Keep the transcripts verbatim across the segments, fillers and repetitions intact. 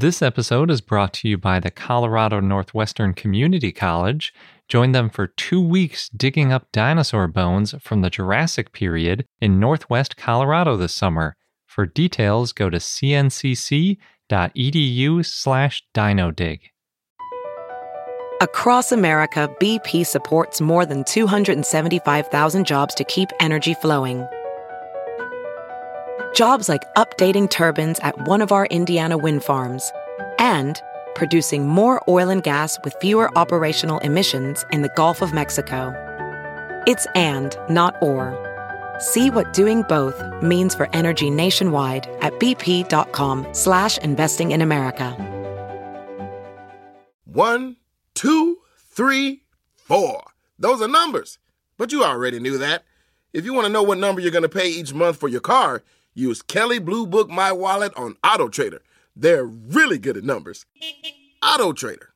This episode is brought to you by the Colorado Northwestern Community College. Join them for two weeks digging up dinosaur bones from the Jurassic period in Northwest Colorado this summer. For details, go to cncc.edu slash dinodig. Across America, B P supports more than two hundred seventy-five thousand jobs to keep energy flowing. Jobs like updating turbines at one of our Indiana wind farms and producing more oil and gas with fewer operational emissions in the Gulf of Mexico. It's and, not or. See what doing both means for energy nationwide at bp.com slash investing in America. One, two, three, four. Those are numbers, but you already knew that. If you want to know what number you're going to pay each month for your car, use Kelly Blue Book My Wallet on AutoTrader. They're really good at numbers. AutoTrader.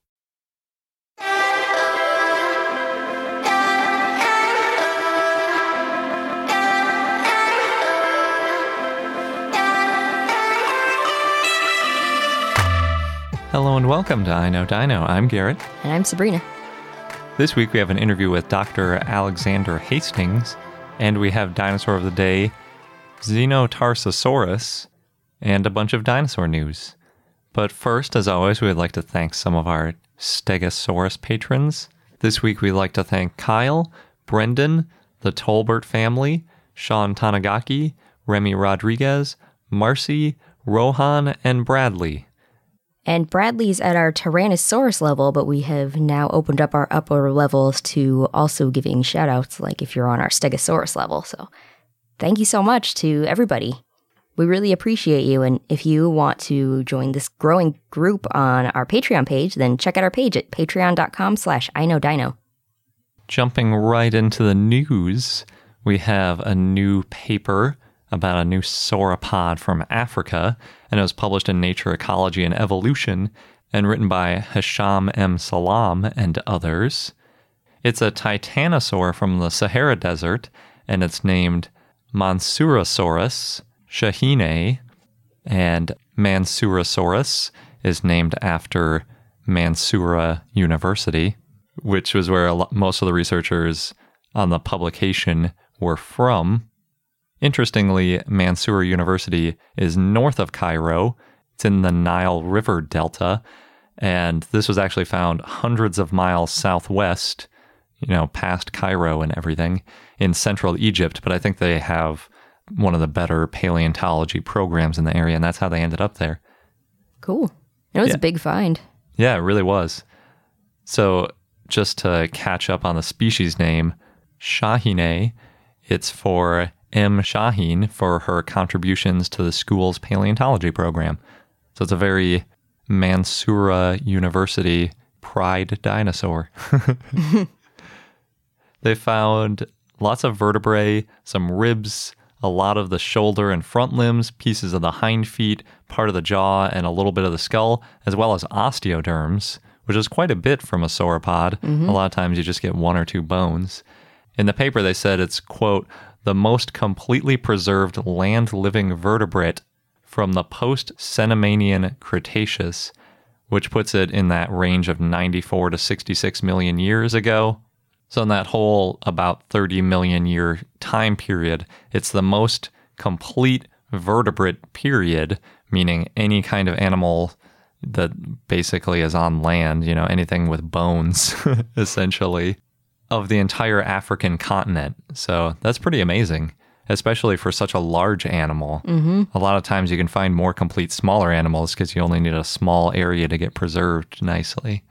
Hello and welcome to I Know Dino. I'm Garrett. And I'm Sabrina. This week we have an interview with Doctor Alexander Hastings, and we have Dinosaur of the Day, Xenotarsosaurus, and a bunch of dinosaur news. But first, as always, we would like to thank some of our Stegosaurus patrons. This week, we'd like to thank Kyle, Brendan, the Tolbert family, Sean Tanagaki, Remy Rodriguez, Marcy, Rohan, and Bradley. And Bradley's at our Tyrannosaurus level, but we have now opened up our upper levels to also giving shout-outs, like if you're on our Stegosaurus level, so... Thank you so much to everybody. We really appreciate you, and if you want to join this growing group on our Patreon page, then check out our page at patreon.com slash I Know Dino. Jumping right into the news, we have a new paper about a new sauropod from Africa, and it was published in Nature Ecology and Evolution, and written by Hisham M. Salam and others. It's a titanosaur from the Sahara Desert, and it's named Mansourasaurus, Shahine, and Mansourasaurus is named after Mansoura University, which was where a lot, most of the researchers on the publication were from. Interestingly, Mansoura University is north of Cairo. It's in the Nile River Delta, and this was actually found hundreds of miles southwest, you know, past Cairo and everything, in central Egypt. But I think they have one of the better paleontology programs in the area, and that's how they ended up there. Cool. It was yeah. a big find. Yeah, it really was. So just to catch up on the species name, Shahine, it's for M. Shahine for her contributions to the school's paleontology program. So it's a very Mansoura University pride dinosaur. They found lots of vertebrae, some ribs, a lot of the shoulder and front limbs, pieces of the hind feet, part of the jaw, and a little bit of the skull, as well as osteoderms, which is quite a bit from a sauropod. Mm-hmm. A lot of times you just get one or two bones. In the paper, they said it's, quote, the most completely preserved land-living vertebrate from the post-Cenomanian Cretaceous, which puts it in that range of ninety-four to sixty-six million years ago. So in that whole about thirty million year time period, it's the most complete vertebrate period, meaning any kind of animal that basically is on land, you know, anything with bones, essentially, of the entire African continent. So that's pretty amazing, especially for such a large animal. Mm-hmm. A lot of times you can find more complete smaller animals because you only need a small area to get preserved nicely.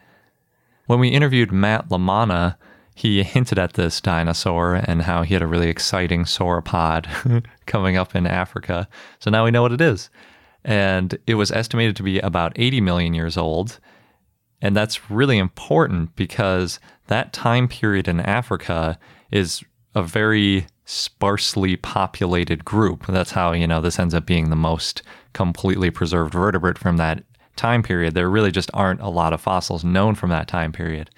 When we interviewed Matt Lamana, he hinted at this dinosaur and how he had a really exciting sauropod coming up in Africa. So now we know what it is. And it was estimated to be about eighty million years old. And that's really important because that time period in Africa is a very sparsely populated group. That's how, you know, this ends up being the most completely preserved vertebrate from that time period. There really just aren't a lot of fossils known from that time period.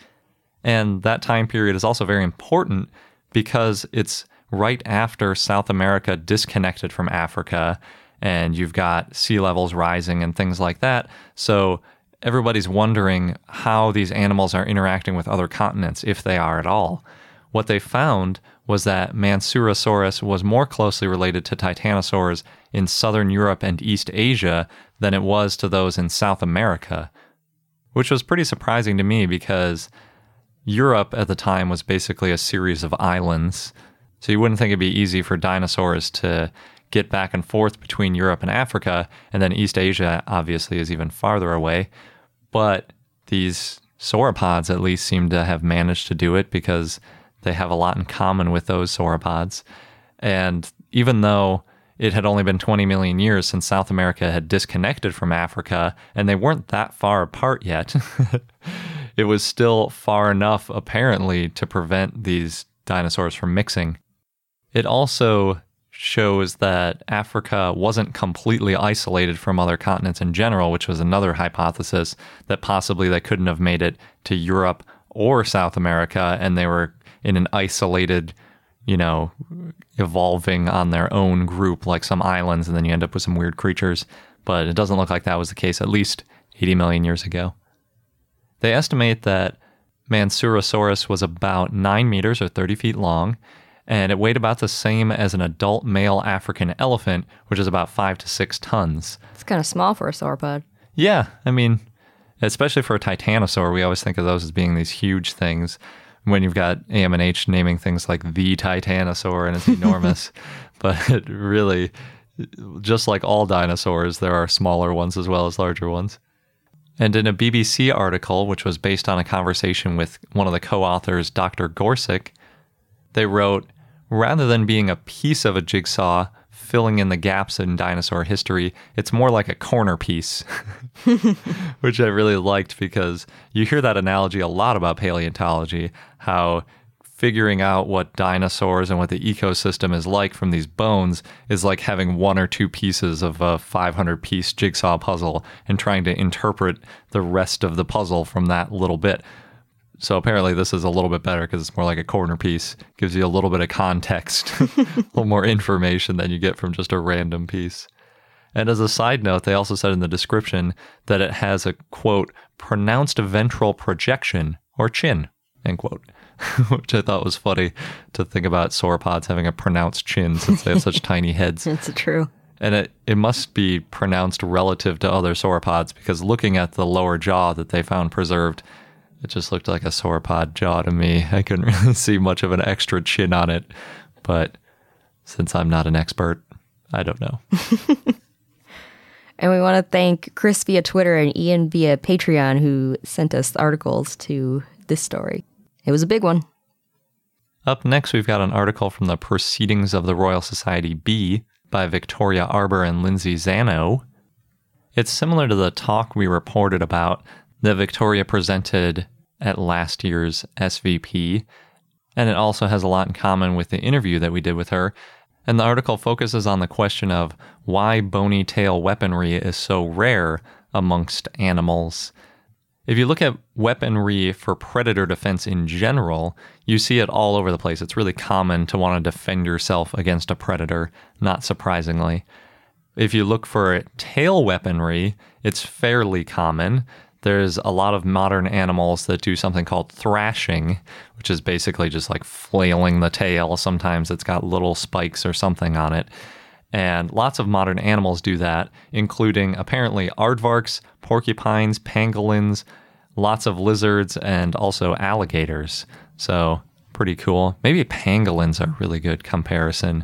And that time period is also very important because it's right after South America disconnected from Africa and you've got sea levels rising and things like that. So everybody's wondering how these animals are interacting with other continents, if they are at all. What they found was that Mansourasaurus was more closely related to titanosaurs in southern Europe and East Asia than it was to those in South America, which was pretty surprising to me because Europe at the time was basically a series of islands. So you wouldn't think it'd be easy for dinosaurs to get back and forth between Europe and Africa, and then East Asia obviously is even farther away. But these sauropods at least seem to have managed to do it because they have a lot in common with those sauropods. And even though it had only been twenty million years since South America had disconnected from Africa, and they weren't that far apart yet, it was still far enough, apparently, to prevent these dinosaurs from mixing. It also shows that Africa wasn't completely isolated from other continents in general, which was another hypothesis, that possibly they couldn't have made it to Europe or South America, and they were in an isolated, you know, evolving on their own group, like some islands, and then you end up with some weird creatures. But it doesn't look like that was the case, at least eighty million years ago. They estimate that Mansourasaurus was about nine meters or thirty feet long, and it weighed about the same as an adult male African elephant, which is about five to six tons. It's kind of small for a sauropod. Yeah, I mean, especially for a titanosaur, we always think of those as being these huge things. When you've got A M N H naming things like the Titanosaur, and it's enormous. But it really, just like all dinosaurs, there are smaller ones as well as larger ones. And in a B B C article, which was based on a conversation with one of the co-authors, Doctor Gorsick, they wrote, rather than being a piece of a jigsaw filling in the gaps in dinosaur history, it's more like a corner piece, which I really liked because you hear that analogy a lot about paleontology, how figuring out what dinosaurs and what the ecosystem is like from these bones is like having one or two pieces of a five hundred piece jigsaw puzzle and trying to interpret the rest of the puzzle from that little bit. So apparently this is a little bit better because it's more like a corner piece. Gives you a little bit of context, a little more information than you get from just a random piece. And as a side note, they also said in the description that it has a, quote, pronounced ventral projection or chin, end quote, which I thought was funny to think about sauropods having a pronounced chin since they have such tiny heads. That's true. And it, it must be pronounced relative to other sauropods because looking at the lower jaw that they found preserved, it just looked like a sauropod jaw to me. I couldn't really see much of an extra chin on it. But since I'm not an expert, I don't know. And we want to thank Chris via Twitter and Ian via Patreon who sent us articles to this story. It was a big one. Up next, we've got an article from the Proceedings of the Royal Society B by Victoria Arbour and Lindsay Zano. It's similar to the talk we reported about that Victoria presented at last year's S V P, and it also has a lot in common with the interview that we did with her. And the article focuses on the question of why bony tail weaponry is so rare amongst animals. If you look at weaponry for predator defense in general, you see it all over the place. It's really common to want to defend yourself against a predator, not surprisingly. If you look for tail weaponry, it's fairly common. There's a lot of modern animals that do something called thrashing, which is basically just like flailing the tail. Sometimes it's got little spikes or something on it. And lots of modern animals do that, including apparently aardvarks, porcupines, pangolins, lots of lizards, and also alligators. So pretty cool. Maybe pangolins are a really good comparison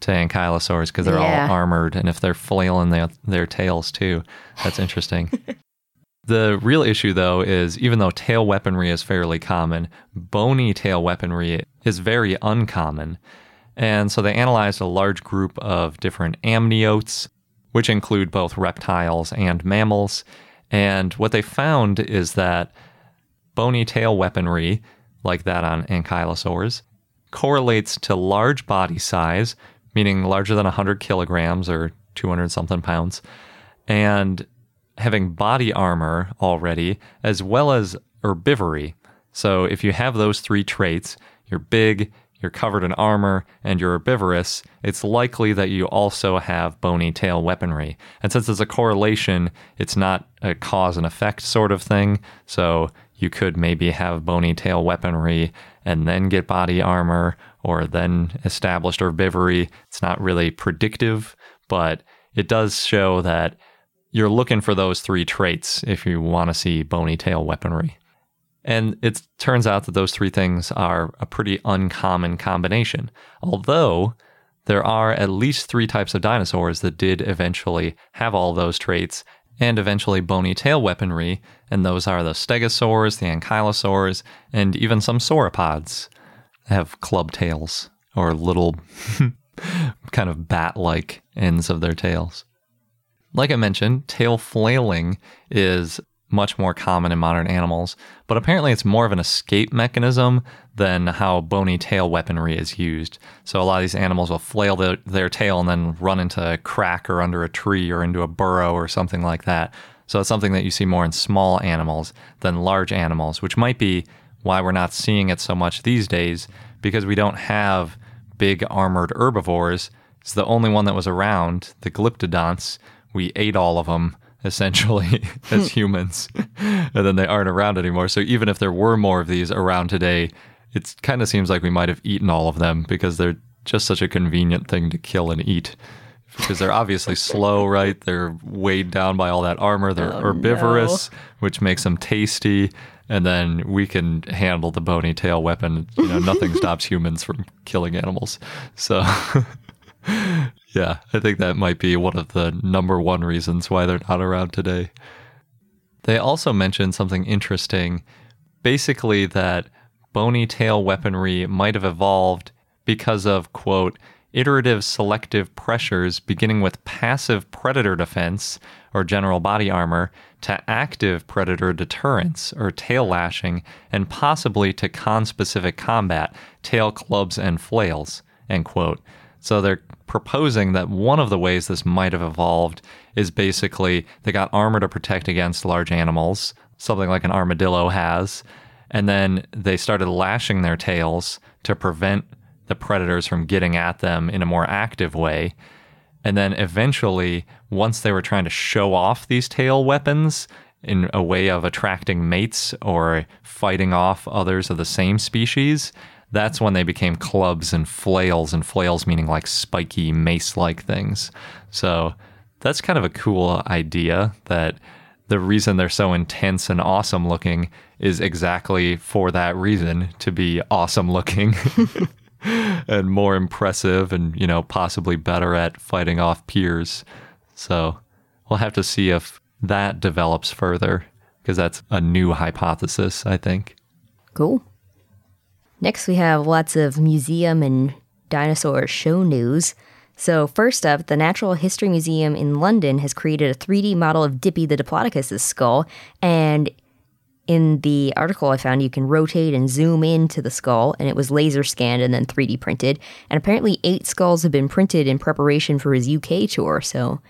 to ankylosaurs because they're yeah. all armored. And if they're flailing their, their tails too, that's interesting. The real issue, though, is even though tail weaponry is fairly common, bony tail weaponry is very uncommon. And so they analyzed a large group of different amniotes, which include both reptiles and mammals. And what they found is that bony tail weaponry, like that on ankylosaurs, correlates to large body size, meaning larger than one hundred kilograms or two hundred something pounds, and having body armor already, as well as herbivory. So if you have those three traits, you're big, you're covered in armor, and you're herbivorous, it's likely that you also have bony tail weaponry. And since there's a correlation, it's not a cause and effect sort of thing. So you could maybe have bony tail weaponry and then get body armor, or then established herbivory. It's not really predictive, but it does show that you're looking for those three traits if you want to see bony tail weaponry. And it turns out that those three things are a pretty uncommon combination, although there are at least three types of dinosaurs that did eventually have all those traits and eventually bony tail weaponry, and those are the stegosaurs, the ankylosaurs, and even some sauropods have club tails or little kind of bat-like ends of their tails. Like I mentioned, tail flailing is much more common in modern animals, but apparently it's more of an escape mechanism than how bony tail weaponry is used. So a lot of these animals will flail the, their tail and then run into a crack or under a tree or into a burrow or something like that. So it's something that you see more in small animals than large animals, which might be why we're not seeing it so much these days, because we don't have big armored herbivores. It's the only one that was around, the glyptodonts. We ate all of them, essentially, as humans, and then they aren't around anymore. So even if there were more of these around today, it kind of seems like we might have eaten all of them because they're just such a convenient thing to kill and eat because they're obviously slow, right? They're weighed down by all that armor. They're oh, herbivorous, no. which makes them tasty. And then we can handle the bony tail weapon. You know, nothing stops humans from killing animals. So... Yeah, I think that might be one of the number one reasons why they're not around today. They also mentioned something interesting, basically that bony tail weaponry might have evolved because of, quote, iterative selective pressures beginning with passive predator defense or general body armor to active predator deterrence or tail lashing and possibly to conspecific combat, tail clubs and flails, end quote. So they're proposing that one of the ways this might have evolved is basically they got armor to protect against large animals, something like an armadillo has, and then they started lashing their tails to prevent the predators from getting at them in a more active way. And then eventually, once they were trying to show off these tail weapons in a way of attracting mates or fighting off others of the same species, that's when they became clubs and flails, and flails meaning like spiky mace-like things. So that's kind of a cool idea that the reason they're so intense and awesome looking is exactly for that reason, to be awesome looking and more impressive and, you know, possibly better at fighting off peers. So we'll have to see if that develops further because that's a new hypothesis, I think. Cool. Next, we have lots of museum and dinosaur show news. So first up, the Natural History Museum in London has created a three D model of Dippy the Diplodocus's skull. And in the article I found, you can rotate and zoom into the skull, and it was laser scanned and then three D printed. And apparently eight skulls have been printed in preparation for his U K tour. So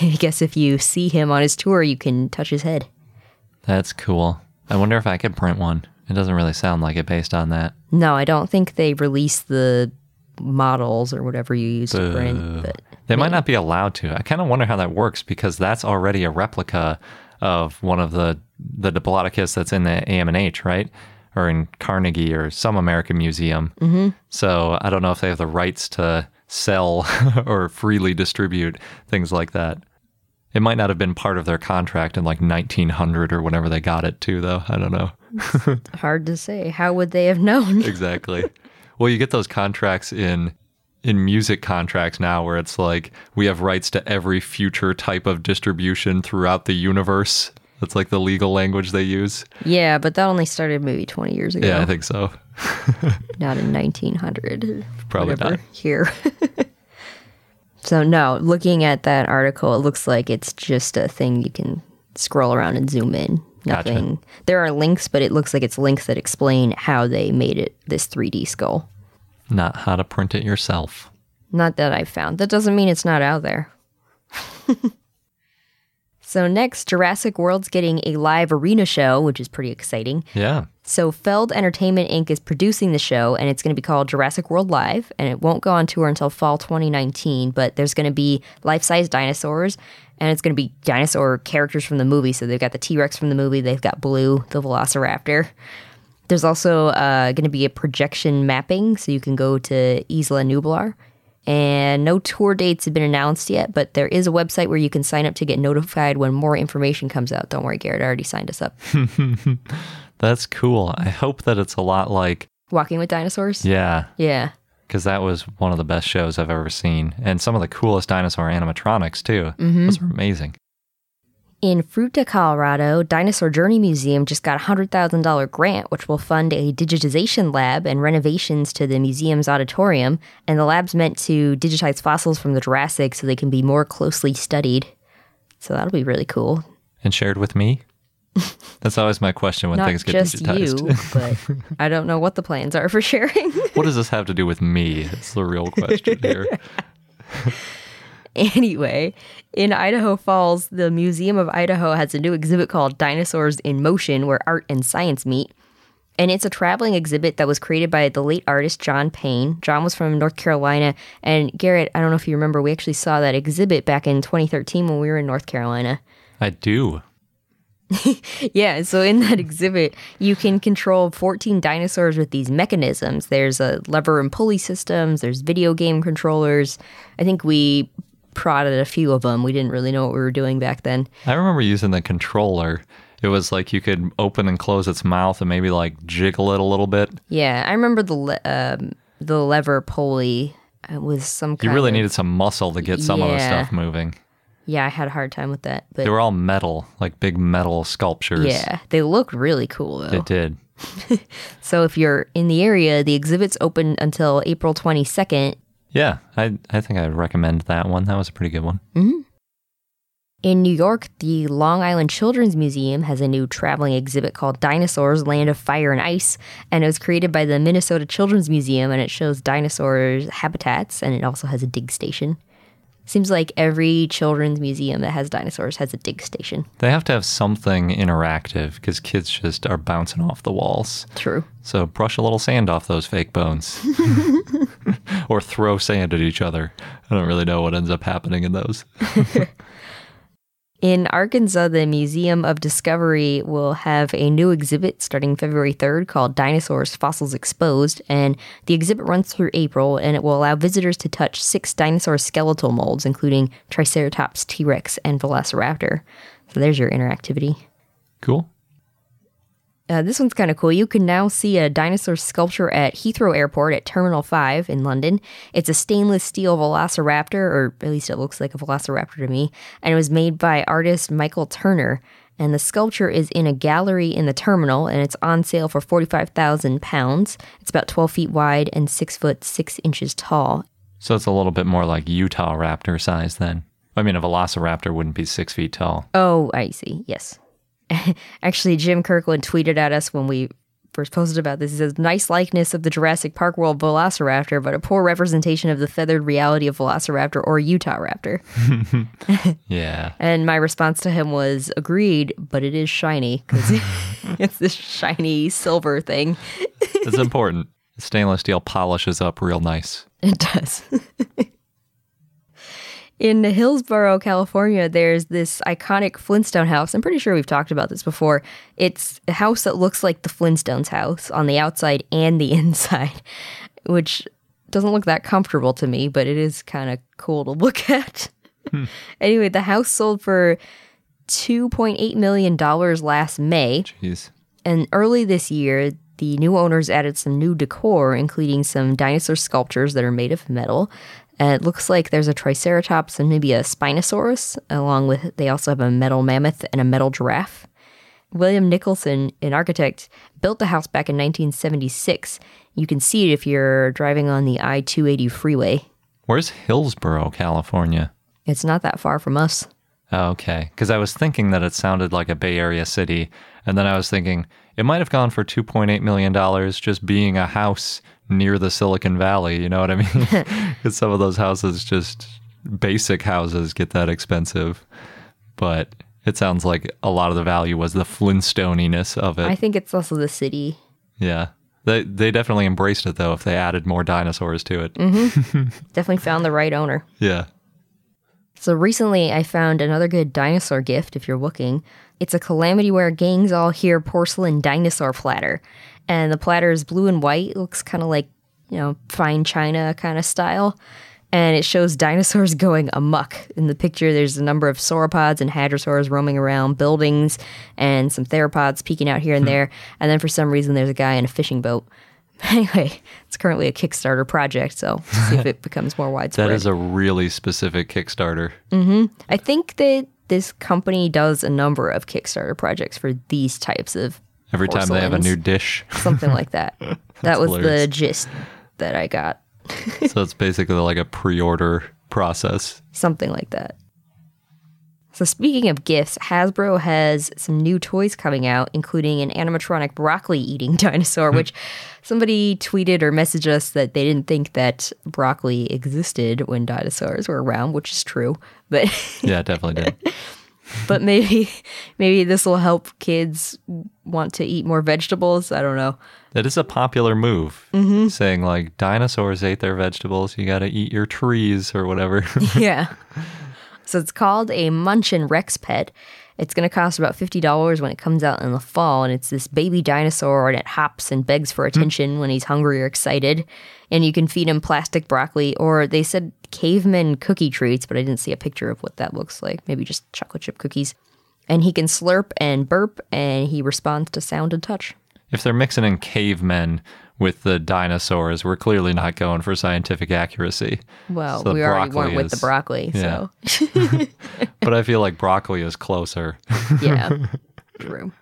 I guess if you see him on his tour, you can touch his head. That's cool. I wonder if I could print one. It doesn't really sound like it based on that. No, I don't think they release the models or whatever you use Boo. to print. But they maybe. might not be allowed to. I kind of wonder how that works because that's already a replica of one of the, the Diplodocus that's in the A M N H, right? Or in Carnegie or some American museum. Mm-hmm. So I don't know if they have the rights to sell or freely distribute things like that. It might not have been part of their contract in like nineteen hundred or whenever they got it to, though. I don't know. It's hard to say. How would they have known? Exactly. Well, you get those contracts in in music contracts now where it's like, we have rights to every future type of distribution throughout the universe. That's like the legal language they use. Yeah, but that only started maybe twenty years ago. Yeah, I think so. Not in nineteen hundred. Probably not. Here. So no, looking at that article, it looks like it's just a thing you can scroll around and zoom in. Nothing. Gotcha. There are links, but it looks like it's links that explain how they made it this three D skull. Not how to print it yourself. Not that I found. That doesn't mean it's not out there. So next, Jurassic World's getting a live arena show, which is pretty exciting. Yeah. So Feld Entertainment Incorporated is producing the show, and it's going to be called Jurassic World Live, and it won't go on tour until fall twenty nineteen, but there's going to be life-size dinosaurs, and it's going to be dinosaur characters from the movie. So they've got the T-Rex from the movie, they've got Blue, the Velociraptor. There's also uh, going to be a projection mapping, so you can go to Isla Nublar. And no tour dates have been announced yet, but there is a website where you can sign up to get notified when more information comes out. Don't worry, Garrett, I already signed us up. That's cool. I hope that it's a lot like... Walking with Dinosaurs? Yeah. Yeah. Because that was one of the best shows I've ever seen. And some of the coolest dinosaur animatronics, too. Mm-hmm. Those were amazing. In Fruta, Colorado, Dinosaur Journey Museum just got a one hundred thousand dollars grant, which will fund a digitization lab and renovations to the museum's auditorium, and the lab's meant to digitize fossils from the Jurassic so they can be more closely studied. So that'll be really cool. And shared with me? That's always my question when things get digitized. Not just you, but I don't know what the plans are for sharing. What does this have to do with me? That's the real question here. Anyway, in Idaho Falls, the Museum of Idaho has a new exhibit called Dinosaurs in Motion, where art and science meet. And it's a traveling exhibit that was created by the late artist John Payne. John was from North Carolina. And Garrett, I don't know if you remember, we actually saw that exhibit back in twenty thirteen when we were in North Carolina. I do. Yeah, so in that exhibit, you can control fourteen dinosaurs with these mechanisms. There's a lever and pulley systems. There's video game controllers. I think we... prodded a few of them. We didn't really know what we were doing back then. I remember using the controller. It was like you could open and close its mouth and maybe like jiggle it a little bit. Yeah, I remember the le- um, the lever pulley was some kind of... You really of, needed some muscle to get some yeah. of the stuff moving. Yeah, I had a hard time with that. But they were all metal, like big metal sculptures. Yeah, they looked really cool though. They did. So if you're in the area, the exhibit's open until April twenty-second. Yeah, I I think I'd recommend that one. That was a pretty good one. Mm-hmm. In New York, the Long Island Children's Museum has a new traveling exhibit called Dinosaurs, Land of Fire and Ice, and it was created by the Minnesota Children's Museum, and it shows dinosaurs' habitats, and it also has a dig station. Seems like every children's museum that has dinosaurs has a dig station. They have to have something interactive because kids just are bouncing off the walls. True. So brush a little sand off those fake bones. Or throw sand at each other. I don't really know what ends up happening in those. In Arkansas, the Museum of Discovery will have a new exhibit starting February third called Dinosaurs Fossils Exposed, and the exhibit runs through April, and it will allow visitors to touch six dinosaur skeletal molds, including Triceratops, T-Rex, and Velociraptor. So there's your interactivity. Cool. Uh, this one's kind of cool. You can now see a dinosaur sculpture at Heathrow Airport at Terminal five in London. It's a stainless steel velociraptor, or at least it looks like a velociraptor to me, and it was made by artist Michael Turner. And the sculpture is in a gallery in the terminal, and it's on sale for forty-five thousand pounds. It's about twelve feet wide and six foot six inches tall. So it's a little bit more like Utah Raptor size then. I mean, a velociraptor wouldn't be six feet tall. Oh, I see. Yes. Actually, Jim Kirkland tweeted at us when we first posted about this. He says, nice likeness of the Jurassic Park World Velociraptor, but a poor representation of the feathered reality of Velociraptor or Utah Raptor. Yeah. And my response to him was, agreed, but it is shiny because it's this shiny silver thing. It's important. Stainless steel polishes up real nice. It does. In Hillsborough, California, there's this iconic Flintstone house. I'm pretty sure we've talked about this before. It's a house that looks like the Flintstones house on the outside and the inside, which doesn't look that comfortable to me, but it is kind of cool to look at. Hmm. Anyway, the house sold for two point eight million dollars last May. Jeez. And early this year, the new owners added some new decor, including some dinosaur sculptures that are made of metal. Uh, it looks like there's a Triceratops and maybe a Spinosaurus, along with they also have a metal mammoth and a metal giraffe. William Nicholson, an architect, built the house back in nineteen seventy-six. You can see it if you're driving on the I two eighty freeway. Where's Hillsborough, California? It's not that far from us. Oh, okay, because I was thinking that it sounded like a Bay Area city, and then I was thinking it might have gone for two point eight million dollars just being a house near the Silicon Valley, you know what I mean? Because some of those houses, just basic houses, get that expensive. But It sounds like a lot of the value was the Flintstoniness of it. I think it's also the city. Yeah. They they definitely embraced it, though, if they added more dinosaurs to it. Mm-hmm. Definitely found the right owner. Yeah. So recently I found another good dinosaur gift, if you're looking. It's a Calamity Ware Gangs All Here porcelain dinosaur platter. And the platter is blue and white. It looks kind of like, you know, fine china kind of style. And it shows dinosaurs going amok. In the picture, there's a number of sauropods and hadrosaurs roaming around buildings and some theropods peeking out here and there. And then for some reason, there's a guy in a fishing boat. Anyway, it's currently a Kickstarter project, so we'll see if it becomes more widespread. That is a really specific Kickstarter. Mm-hmm. I think that this company does a number of Kickstarter projects for these types of Every porcelains. Time they have a new dish. Something like that. That was hilarious. The gist that I got. So it's basically like a pre-order process. Something like that. So speaking of gifts, Hasbro has some new toys coming out, including an animatronic broccoli-eating dinosaur, which somebody tweeted or messaged us that they didn't think that broccoli existed when dinosaurs were around, which is true. But yeah, it definitely did. But maybe maybe this will help kids want to eat more vegetables. I don't know. That is a popular move, mm-hmm. saying like dinosaurs ate their vegetables. You got to eat your trees or whatever. Yeah. So it's called a Munchin Rex Pet. It's going to cost about fifty dollars when it comes out in the fall. And it's this baby dinosaur, and it hops and begs for attention mm. when he's hungry or excited. And you can feed him plastic broccoli, or they said caveman cookie treats, but I didn't see a picture of what that looks like. Maybe just chocolate chip cookies. And he can slurp and burp, and he responds to sound and touch. If they're mixing in cavemen with the dinosaurs, we're clearly not going for scientific accuracy. Well, so we already weren't is, with the broccoli, yeah. so. But I feel like broccoli is closer. Yeah, true.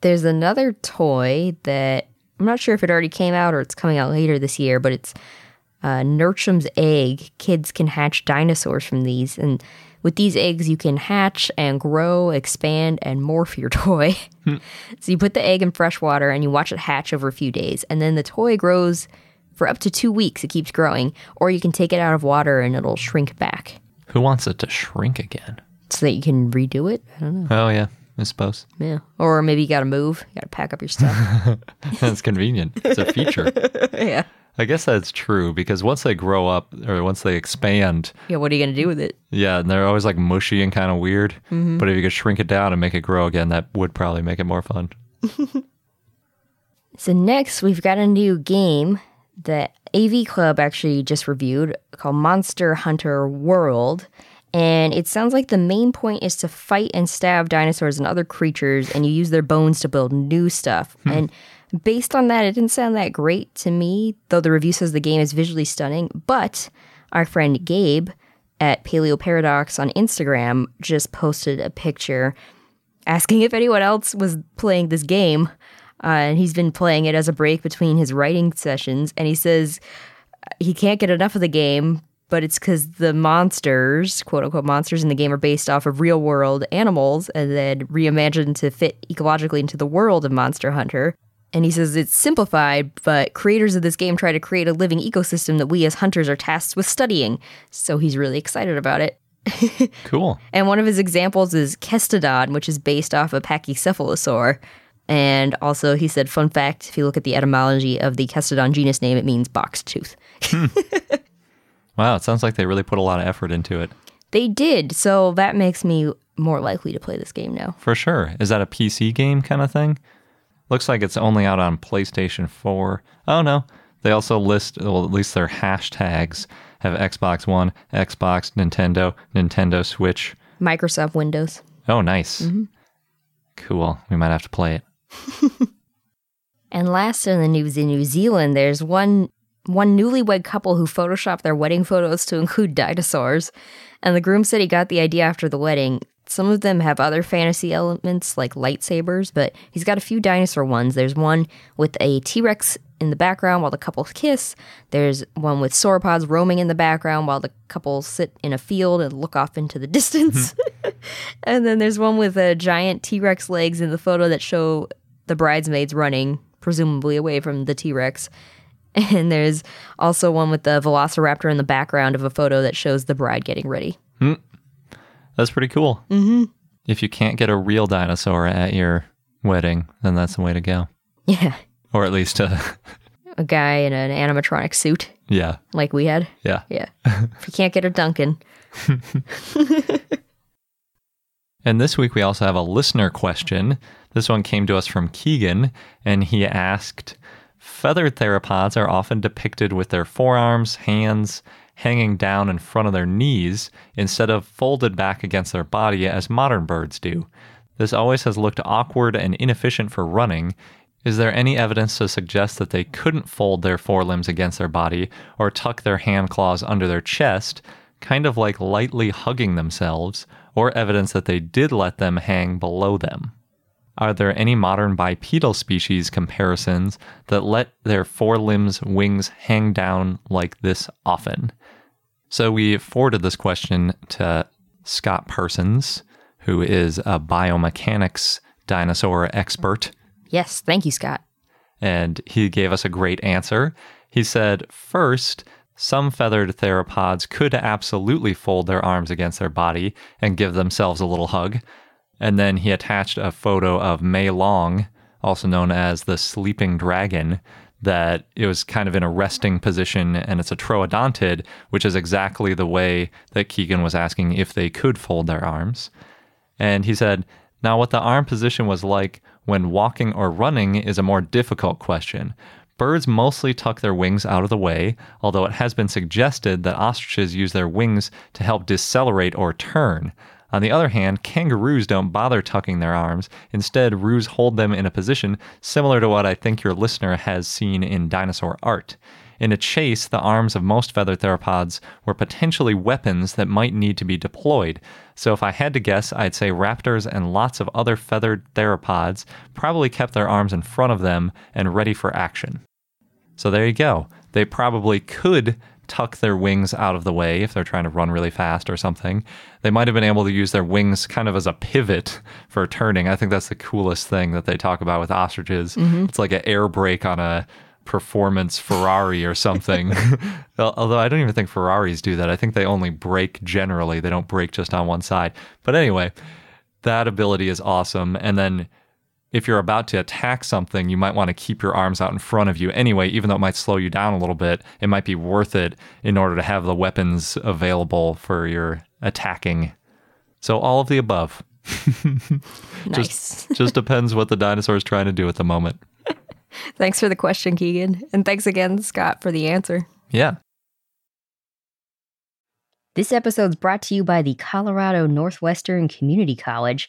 There's another toy that I'm not sure if it already came out or it's coming out later this year, but it's uh, Nurtram's Egg. Kids can hatch dinosaurs from these. And with these eggs, you can hatch and grow, expand, and morph your toy. Hmm. So you put the egg in fresh water and you watch it hatch over a few days. And then the toy grows for up to two weeks. It keeps growing. Or you can take it out of water and it'll shrink back. Who wants it to shrink again? So that you can redo it? I don't know. Oh, yeah. I suppose. Yeah. Or maybe you got to move. You got to pack up your stuff. That's convenient. It's a feature. Yeah. I guess that's true, because once they grow up or once they expand. Yeah, what are you going to do with it? Yeah, and they're always like mushy and kind of weird. Mm-hmm. But if you could shrink it down and make it grow again, that would probably make it more fun. So next, we've got a new game that A V Club actually just reviewed called Monster Hunter World. And it sounds like the main point is to fight and stab dinosaurs and other creatures, and you use their bones to build new stuff. Hmm. And based on that, it didn't sound that great to me, though the review says the game is visually stunning. But our friend Gabe at Paleo Paradox on Instagram just posted a picture asking if anyone else was playing this game. Uh, and he's been playing it as a break between his writing sessions. And he says he can't get enough of the game, but it's because the monsters, quote-unquote monsters in the game, are based off of real-world animals and then reimagined to fit ecologically into the world of Monster Hunter. And he says it's simplified, but creators of this game try to create a living ecosystem that we as hunters are tasked with studying. So he's really excited about it. Cool. And one of his examples is Kestodon, which is based off a pachycephalosaur. And also, he said, fun fact, if you look at the etymology of the Kestodon genus name, it means box tooth. Hmm. Wow, it sounds like they really put a lot of effort into it. They did, so that makes me more likely to play this game now. For sure. Is that a P C game kind of thing? Looks like it's only out on PlayStation four. Oh, no. They also list, well, at least their hashtags have Xbox One, Xbox, Nintendo, Nintendo Switch. Microsoft Windows. Oh, nice. Mm-hmm. Cool. We might have to play it. And last in the news in New Zealand, there's one... One newlywed couple who photoshopped their wedding photos to include dinosaurs, and the groom said he got the idea after the wedding. Some of them have other fantasy elements like lightsabers, but he's got a few dinosaur ones. There's one with a T-Rex in the background while the couple kiss. There's one with sauropods roaming in the background while the couple sit in a field and look off into the distance. And then there's one with a giant T-Rex legs in the photo that show the bridesmaids running, presumably away from the T-Rex. And there's also one with the Velociraptor in the background of a photo that shows the bride getting ready. Mm. That's pretty cool. Mm-hmm. If you can't get a real dinosaur at your wedding, then that's the way to go. Yeah. Or at least a... a guy in an animatronic suit. Yeah. Like we had. Yeah. Yeah. If you can't get a Duncan. And this week we also have a listener question. This one came to us from Keegan, and he asked, feathered theropods are often depicted with their forearms, hands, hanging down in front of their knees instead of folded back against their body as modern birds do. This always has looked awkward and inefficient for running. Is there any evidence to suggest that they couldn't fold their forelimbs against their body or tuck their hand claws under their chest, kind of like lightly hugging themselves, or evidence that they did let them hang below them? Are there any modern bipedal species comparisons that let their forelimbs' wings hang down like this often? So we forwarded this question to Scott Parsons, who is a biomechanics dinosaur expert. Yes, thank you, Scott. And he gave us a great answer. He said, first, some feathered theropods could absolutely fold their arms against their body and give themselves a little hug. And then he attached a photo of Mei Long, also known as the sleeping dragon, that it was kind of in a resting position, and it's a troodontid, which is exactly the way that Keegan was asking if they could fold their arms. And he said, now what the arm position was like when walking or running is a more difficult question. Birds mostly tuck their wings out of the way, although it has been suggested that ostriches use their wings to help decelerate or turn. On the other hand, kangaroos don't bother tucking their arms. Instead, roos hold them in a position similar to what I think your listener has seen in dinosaur art. In a chase, the arms of most feathered theropods were potentially weapons that might need to be deployed. So if I had to guess, I'd say raptors and lots of other feathered theropods probably kept their arms in front of them and ready for action. So there you go. They probably could tuck their wings out of the way if they're trying to run really fast or something. They might have been able to use their wings kind of as a pivot for turning. I think that's the coolest thing that they talk about with ostriches. Mm-hmm. It's like an air brake on a performance Ferrari or something. Although I don't even think Ferraris do that. I think they only brake generally. They don't brake just on one side. But anyway, that ability is awesome. And then if you're about to attack something, you might want to keep your arms out in front of you anyway, even though it might slow you down a little bit. It might be worth it in order to have the weapons available for your attacking. So all of the above. Nice. Just, just depends what the dinosaur is trying to do at the moment. Thanks for the question, Keegan. And thanks again, Scott, for the answer. Yeah. This episode's brought to you by the Colorado Northwestern Community College,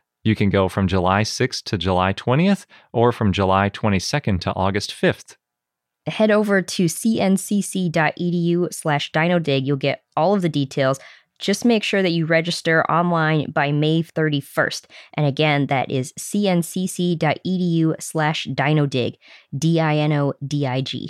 You can go from July sixth to July twentieth or from July twenty-second to August fifth. Head over to cncc.edu slash dinodig. You'll get all of the details. Just make sure that you register online by May thirty-first. And again, that is cncc.edu slash dinodig, D I N O D I G.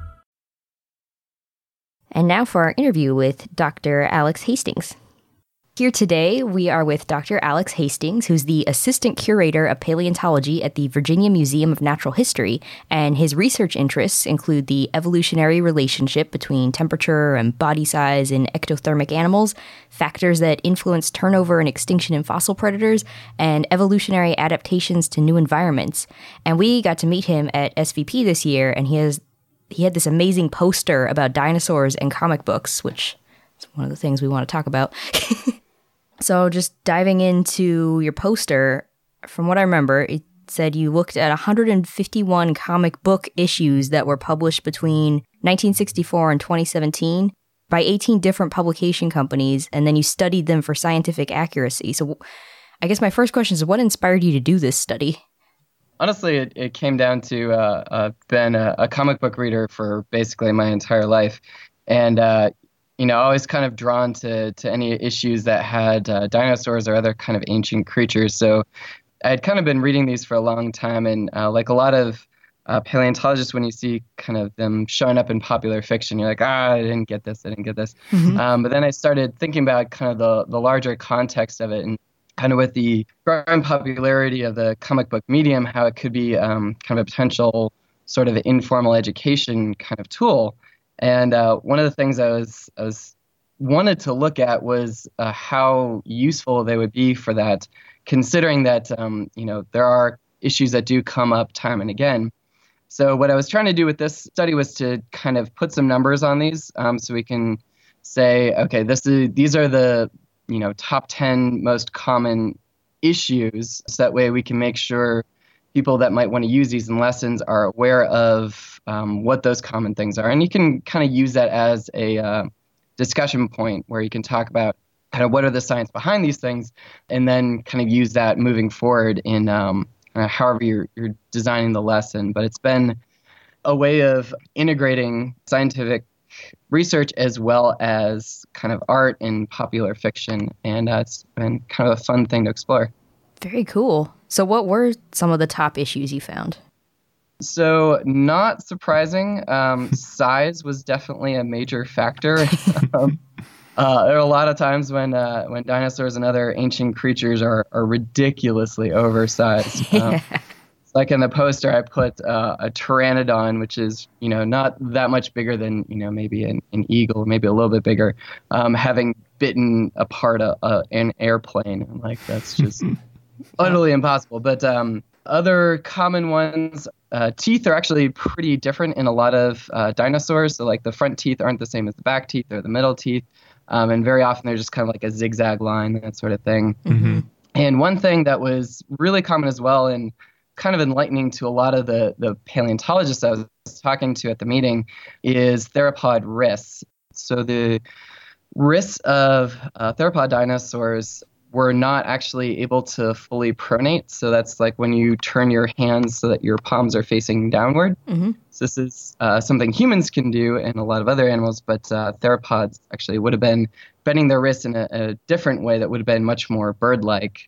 And now for our interview with Doctor Alex Hastings. Here today, we are with Doctor Alex Hastings, who's the Assistant Curator of Paleontology at the Virginia Museum of Natural History, and his research interests include the evolutionary relationship between temperature and body size in ectothermic animals, factors that influence turnover and extinction in fossil predators, and evolutionary adaptations to new environments. And we got to meet him at S V P this year, and he has He had this amazing poster about dinosaurs and comic books, which is one of the things we want to talk about. So just diving into your poster, from what I remember, it said you looked at one hundred fifty-one comic book issues that were published between nineteen sixty-four and twenty seventeen by eighteen different publication companies, and then you studied them for scientific accuracy. So I guess my first question is, what inspired you to do this study? Honestly, it, it came down to uh, uh, been a, a comic book reader for basically my entire life. And, uh, you know, always kind of drawn to to any issues that had uh, dinosaurs or other kind of ancient creatures. So I had kind of been reading these for a long time. And uh, like a lot of uh, paleontologists, when you see kind of them showing up in popular fiction, you're like, ah, I didn't get this, I didn't get this. Mm-hmm. Um, but then I started thinking about kind of the, the larger context of it, and kind of with the growing popularity of the comic book medium, how it could be um, kind of a potential sort of informal education kind of tool. And uh, one of the things I was, I was wanted to look at was uh, how useful they would be for that, considering that, um, you know, there are issues that do come up time and again. So what I was trying to do with this study was to kind of put some numbers on these um, so we can say, okay, this is, these are the, you know, top ten most common issues. So that way we can make sure people that might want to use these in lessons are aware of um, what those common things are. And you can kind of use that as a uh, discussion point where you can talk about kind of what are the science behind these things, and then kind of use that moving forward in um, uh, however you're, you're designing the lesson. But it's been a way of integrating scientific research as well as kind of art and popular fiction, and uh, it's been kind of a fun thing to explore. Very cool. So what were some of the top issues you found? So not surprising, um, size was definitely a major factor. um, uh, there are a lot of times when uh, when dinosaurs and other ancient creatures are, are ridiculously oversized. Um, yeah. Like in the poster, I put uh, a pteranodon, which is, you know, not that much bigger than, you know, maybe an, an eagle, maybe a little bit bigger, um, having bitten apart a, a, an airplane. I'm like, that's just utterly impossible. But um, other common ones, uh, teeth are actually pretty different in a lot of uh, dinosaurs. So like the front teeth aren't the same as the back teeth or the middle teeth. Um, and very often they're just kind of like a zigzag line, that sort of thing. Mm-hmm. And one thing that was really common as well, and kind of enlightening to a lot of the, the paleontologists I was talking to at the meeting, is theropod wrists. So the wrists of uh, theropod dinosaurs were not actually able to fully pronate. So that's like when you turn your hands so that your palms are facing downward. Mm-hmm. So this is uh, something humans can do and a lot of other animals, but uh, theropods actually would have been bending their wrists in a, a different way that would have been much more bird-like.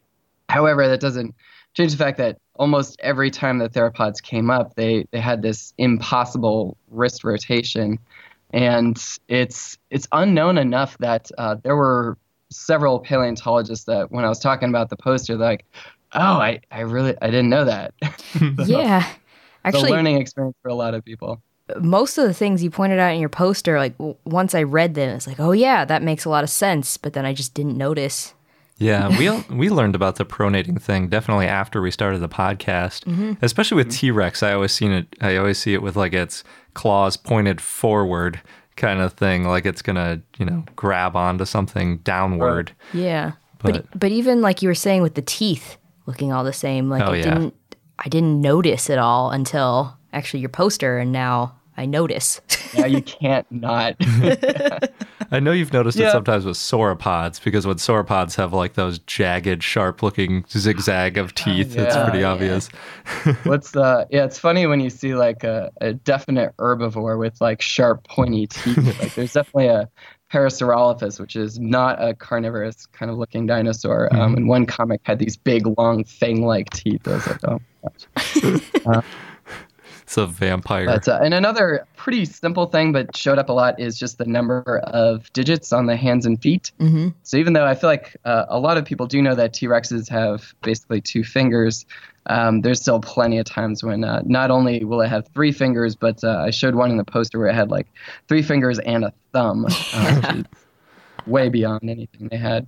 However, that doesn't change the fact that almost every time the theropods came up, they, they had this impossible wrist rotation. And it's it's unknown enough that uh, there were several paleontologists that when I was talking about the poster, they're like, oh, I, I really, I didn't know that. so, yeah. Actually, it's a learning experience for a lot of people. Most of the things you pointed out in your poster, like w- once I read them, it's like, oh yeah, that makes a lot of sense. But then I just didn't notice. Yeah, we we learned about the pronating thing definitely after we started the podcast, mm-hmm. especially with T-Rex. I always seen it. I always see it with like its claws pointed forward, kind of thing, like it's gonna, you know, grab onto something downward. Yeah, but but, but even like you were saying with the teeth looking all the same, like oh, I yeah. didn't I didn't notice at all until actually your poster, and now I notice. Yeah, you can't not. I know you've noticed yeah. it sometimes with sauropods, because when sauropods have like those jagged, sharp-looking zigzag of teeth, uh, yeah, it's pretty yeah. obvious. What's the? Yeah, it's funny when you see like a, a definite herbivore with like sharp, pointy teeth. Like there's definitely a Parasaurolophus, which is not a carnivorous kind of looking dinosaur. Mm-hmm. Um, and one comic had these big, long, fang-like teeth. I was like, oh my gosh. Uh, It's a vampire. But, uh, and another pretty simple thing, but showed up a lot, is just the number of digits on the hands and feet. Mm-hmm. So even though I feel like uh, a lot of people do know that T-Rexes have basically two fingers, um, there's still plenty of times when uh, not only will it have three fingers, but uh, I showed one in the poster where it had like three fingers and a thumb, uh, which is way beyond anything they had.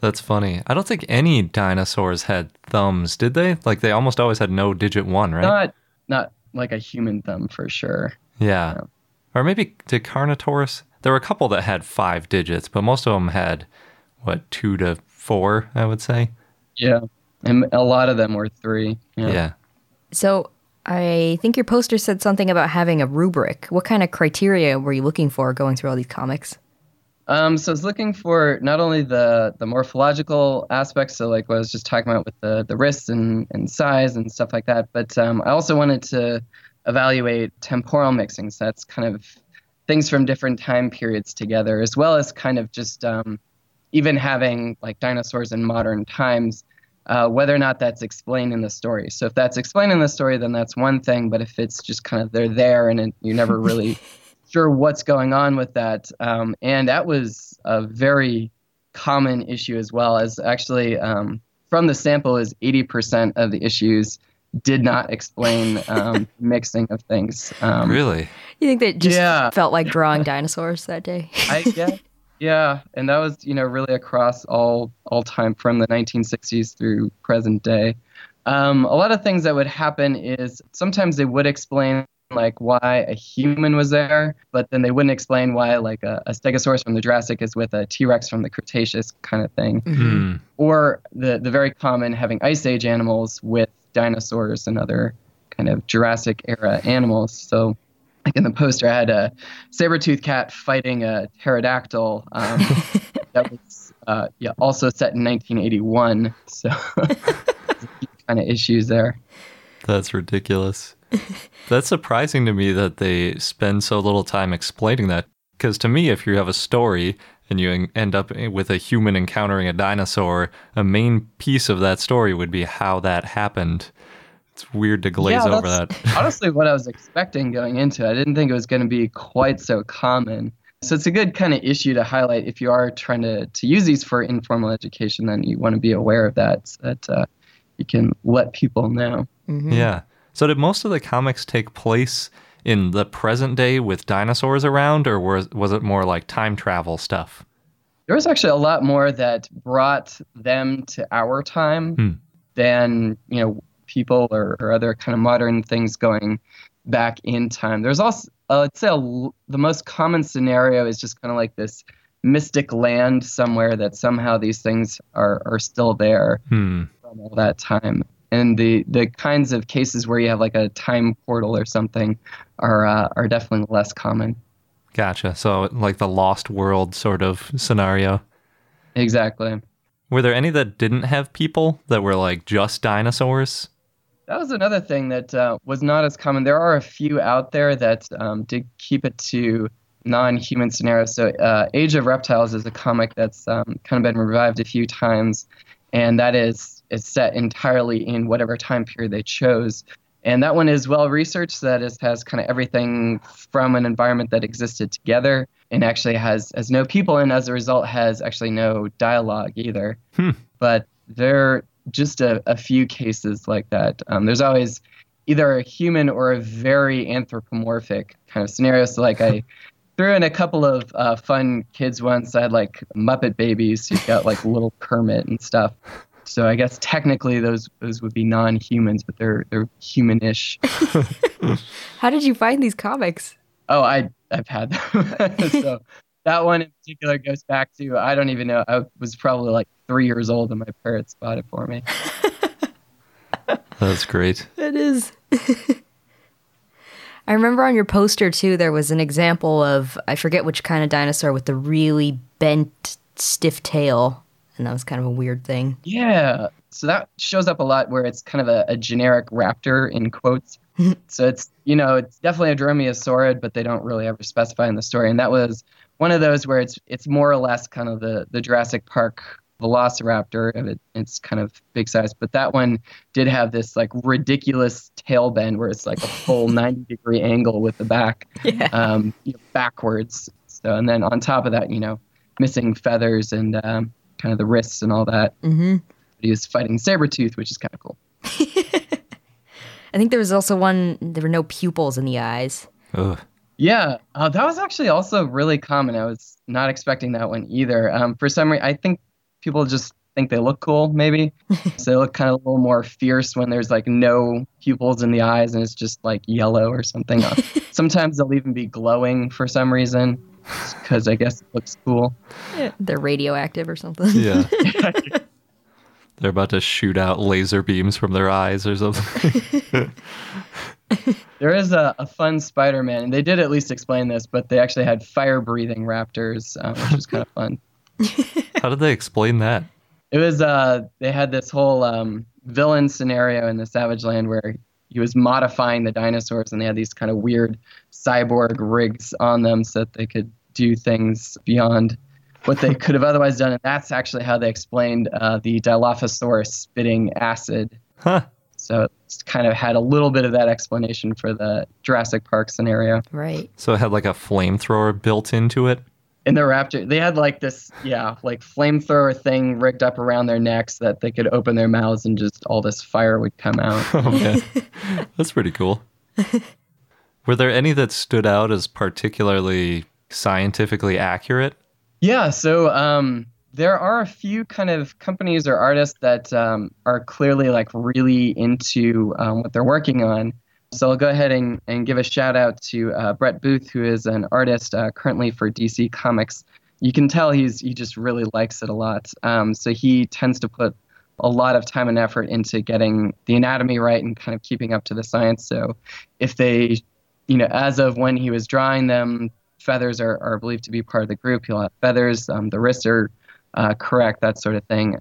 That's funny. I don't think any dinosaurs had thumbs, did they? Like they almost always had no digit one, right? Not, not. Like a human thumb for sure. Yeah. yeah. Or maybe did Carnotaurus? There were a couple that had five digits, but most of them had, what, two to four, I would say. Yeah. And a lot of them were three. Yeah. yeah. So I think your poster said something about having a rubric. What kind of criteria were you looking for going through all these comics? Um, so I was looking for not only the, the morphological aspects, so like what I was just talking about with the, the wrists and, and size and stuff like that, but um, I also wanted to evaluate temporal mixing. So that's kind of things from different time periods together, as well as kind of just um, even having like dinosaurs in modern times, uh, whether or not that's explained in the story. So if that's explained in the story, then that's one thing, but if it's just kind of they're there and it, you never really... sure what's going on with that. Um, and that was a very common issue as well, as actually um, from the sample is eighty percent of the issues did not explain um, mixing of things. Um, really? You think that just yeah. felt like drawing dinosaurs that day? I guess. Yeah. And that was, you know, really across all, all time from the nineteen sixties through present day. Um, a lot of things that would happen is sometimes they would explain like why a human was there, but then they wouldn't explain why like a, a Stegosaurus from the Jurassic is with a T-Rex from the Cretaceous kind of thing. Mm-hmm. Or the, the very common having Ice Age animals with dinosaurs and other kind of Jurassic era animals. So like in the poster, I had a saber-toothed cat fighting a pterodactyl um, that was uh, yeah, also set in nineteen eighty-one. So kind of issues there. That's ridiculous. That's surprising to me that they spend so little time explaining that. Because to me, if you have a story and you end up with a human encountering a dinosaur, a main piece of that story would be how that happened. It's weird to glaze yeah, over that. Honestly, what I was expecting going into it, I didn't think it was going to be quite so common. So it's a good kind of issue to highlight if you are trying to, to use these for informal education, then you want to be aware of that so that uh, you can let people know. Mm-hmm. Yeah. So did most of the comics take place in the present day with dinosaurs around, or was, was it more like time travel stuff? There was actually a lot more that brought them to our time hmm. than, you know, people or, or other kind of modern things going back in time. There's also, uh, I'd say a, the most common scenario is just kind of like this mystic land somewhere that somehow these things are, are still there hmm. from all that time. And the, the kinds of cases where you have like a time portal or something are uh, are definitely less common. Gotcha. So like the Lost World sort of scenario. Exactly. Were there any that didn't have people that were like just dinosaurs? That was another thing that uh, was not as common. There are a few out there that um, did keep it to non-human scenarios. So uh, Age of Reptiles is a comic that's um, kind of been revived a few times. And that is is set entirely in whatever time period they chose. And that one is well-researched. That is, has kind of everything from an environment that existed together and actually has, has no people and, as a result, has actually no dialogue either. Hmm. But there are just a, a few cases like that. Um, there's always either a human or a very anthropomorphic kind of scenario. So, like, I... threw in a couple of uh, fun kids once. I had like Muppet babies. You've got like little Kermit and stuff. So I guess technically those those would be non-humans, but they're they're human-ish. How did you find these comics? Oh, I I've had them. So that one in particular goes back to I don't even know. I was probably like three years old, and my parents bought it for me. That's great. It is. I remember on your poster, too, there was an example of, I forget which kind of dinosaur, with the really bent, stiff tail. And that was kind of a weird thing. Yeah. So that shows up a lot where it's kind of a, a generic raptor in quotes. So it's, you know, it's definitely a dromaeosaurid, but they don't really ever specify in the story. And that was one of those where it's it's more or less kind of the, the Jurassic Park Velociraptor. It, it's kind of big size. But that one did have this like ridiculous tail bend where it's like a full ninety degree angle with the back, yeah. um, you know, backwards. So and then on top of that, you know, missing feathers and um, kind of the wrists and all that. Mm-hmm. But he was fighting Sabretooth, which is kind of cool. I think there was also one, there were no pupils in the eyes. Ugh. Yeah, uh, that was actually also really common. I was not expecting that one either. Um, for some reason, I think people just think they look cool, maybe. So they look kind of a little more fierce when there's like no pupils in the eyes and it's just like yellow or something. Sometimes they'll even be glowing for some reason because I guess it looks cool. Yeah, they're radioactive or something. Yeah. They're about to shoot out laser beams from their eyes or something. There is a, a fun Spider-Man, and they did at least explain this, but they actually had fire-breathing raptors, um, which was kind of fun. How did they explain that? It was, uh, they had this whole um, villain scenario in the Savage Land where he was modifying the dinosaurs, and they had these kind of weird cyborg rigs on them so that they could do things beyond what they could have otherwise done. And that's actually how they explained uh, the Dilophosaurus spitting acid. Huh. So it's kind of had a little bit of that explanation for the Jurassic Park scenario. Right. So it had like a flamethrower built into it? In the raptor, they had like this, yeah, like flamethrower thing rigged up around their necks that they could open their mouths and just all this fire would come out. Oh, man. That's pretty cool. Were there any that stood out as particularly scientifically accurate? Yeah, so um, there are a few kind of companies or artists that um, are clearly like really into um, what they're working on. So I'll go ahead and, and give a shout out to uh, Brett Booth, who is an artist uh, currently for D C Comics. You can tell he's he just really likes it a lot. Um, so he tends to put a lot of time and effort into getting the anatomy right and kind of keeping up to the science. So if they, you know, as of when he was drawing them, feathers are, are believed to be part of the group. He'll have feathers. Um, the wrists are uh, correct, that sort of thing.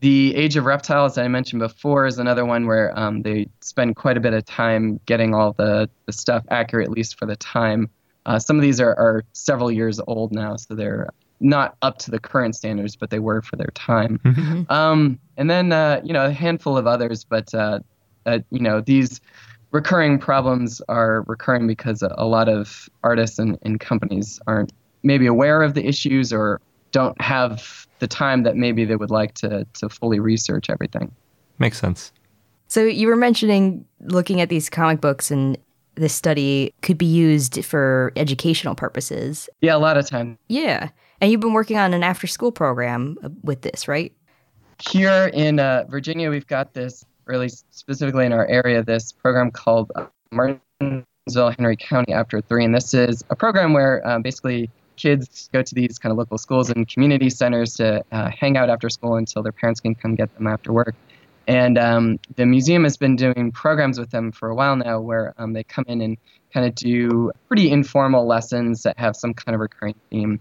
The Age of Reptiles that I mentioned before is another one where um, they spend quite a bit of time getting all the, the stuff accurate, at least for the time. Uh, some of these are, are several years old now, so they're not up to the current standards, but they were for their time. Mm-hmm. Um, and then, uh, you know, a handful of others, but, uh, uh, you know, these recurring problems are recurring because a lot of artists and, and companies aren't maybe aware of the issues or don't have the time that maybe they would like to to fully research everything. Makes sense. So you were mentioning looking at these comic books and this study could be used for educational purposes. Yeah, a lot of time. Yeah. And you've been working on an after-school program with this, right? Here in uh, Virginia, we've got this really specifically in our area, this program called Martinsville Henry County After Three. And this is a program where uh, basically kids go to these kind of local schools and community centers to uh, hang out after school until their parents can come get them after work. And um, the museum has been doing programs with them for a while now where um, they come in and kind of do pretty informal lessons that have some kind of recurring theme.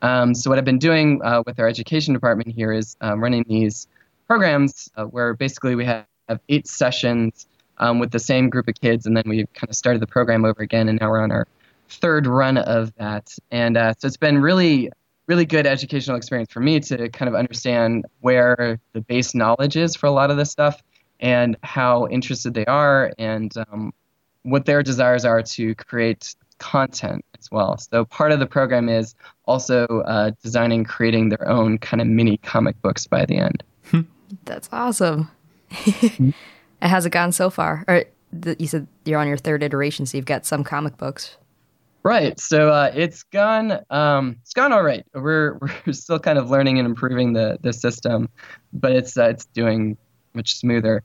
Um, so what I've been doing uh, with our education department here is uh, running these programs uh, where basically we have have eight sessions um, with the same group of kids, and then we kind of started the program over again, and now we're on our third run of that. And uh, so it's been really, really good educational experience for me to kind of understand where the base knowledge is for a lot of this stuff and how interested they are and um, what their desires are to create content as well. So part of the program is also uh, designing, creating their own kind of mini comic books by the end. That's awesome. How's it gone so far? Or th- you said you're on your third iteration, so you've got some comic books, right? So uh, it's gone. Um, it's gone all right. We're we're still kind of learning and improving the the system, but it's uh, it's doing much smoother.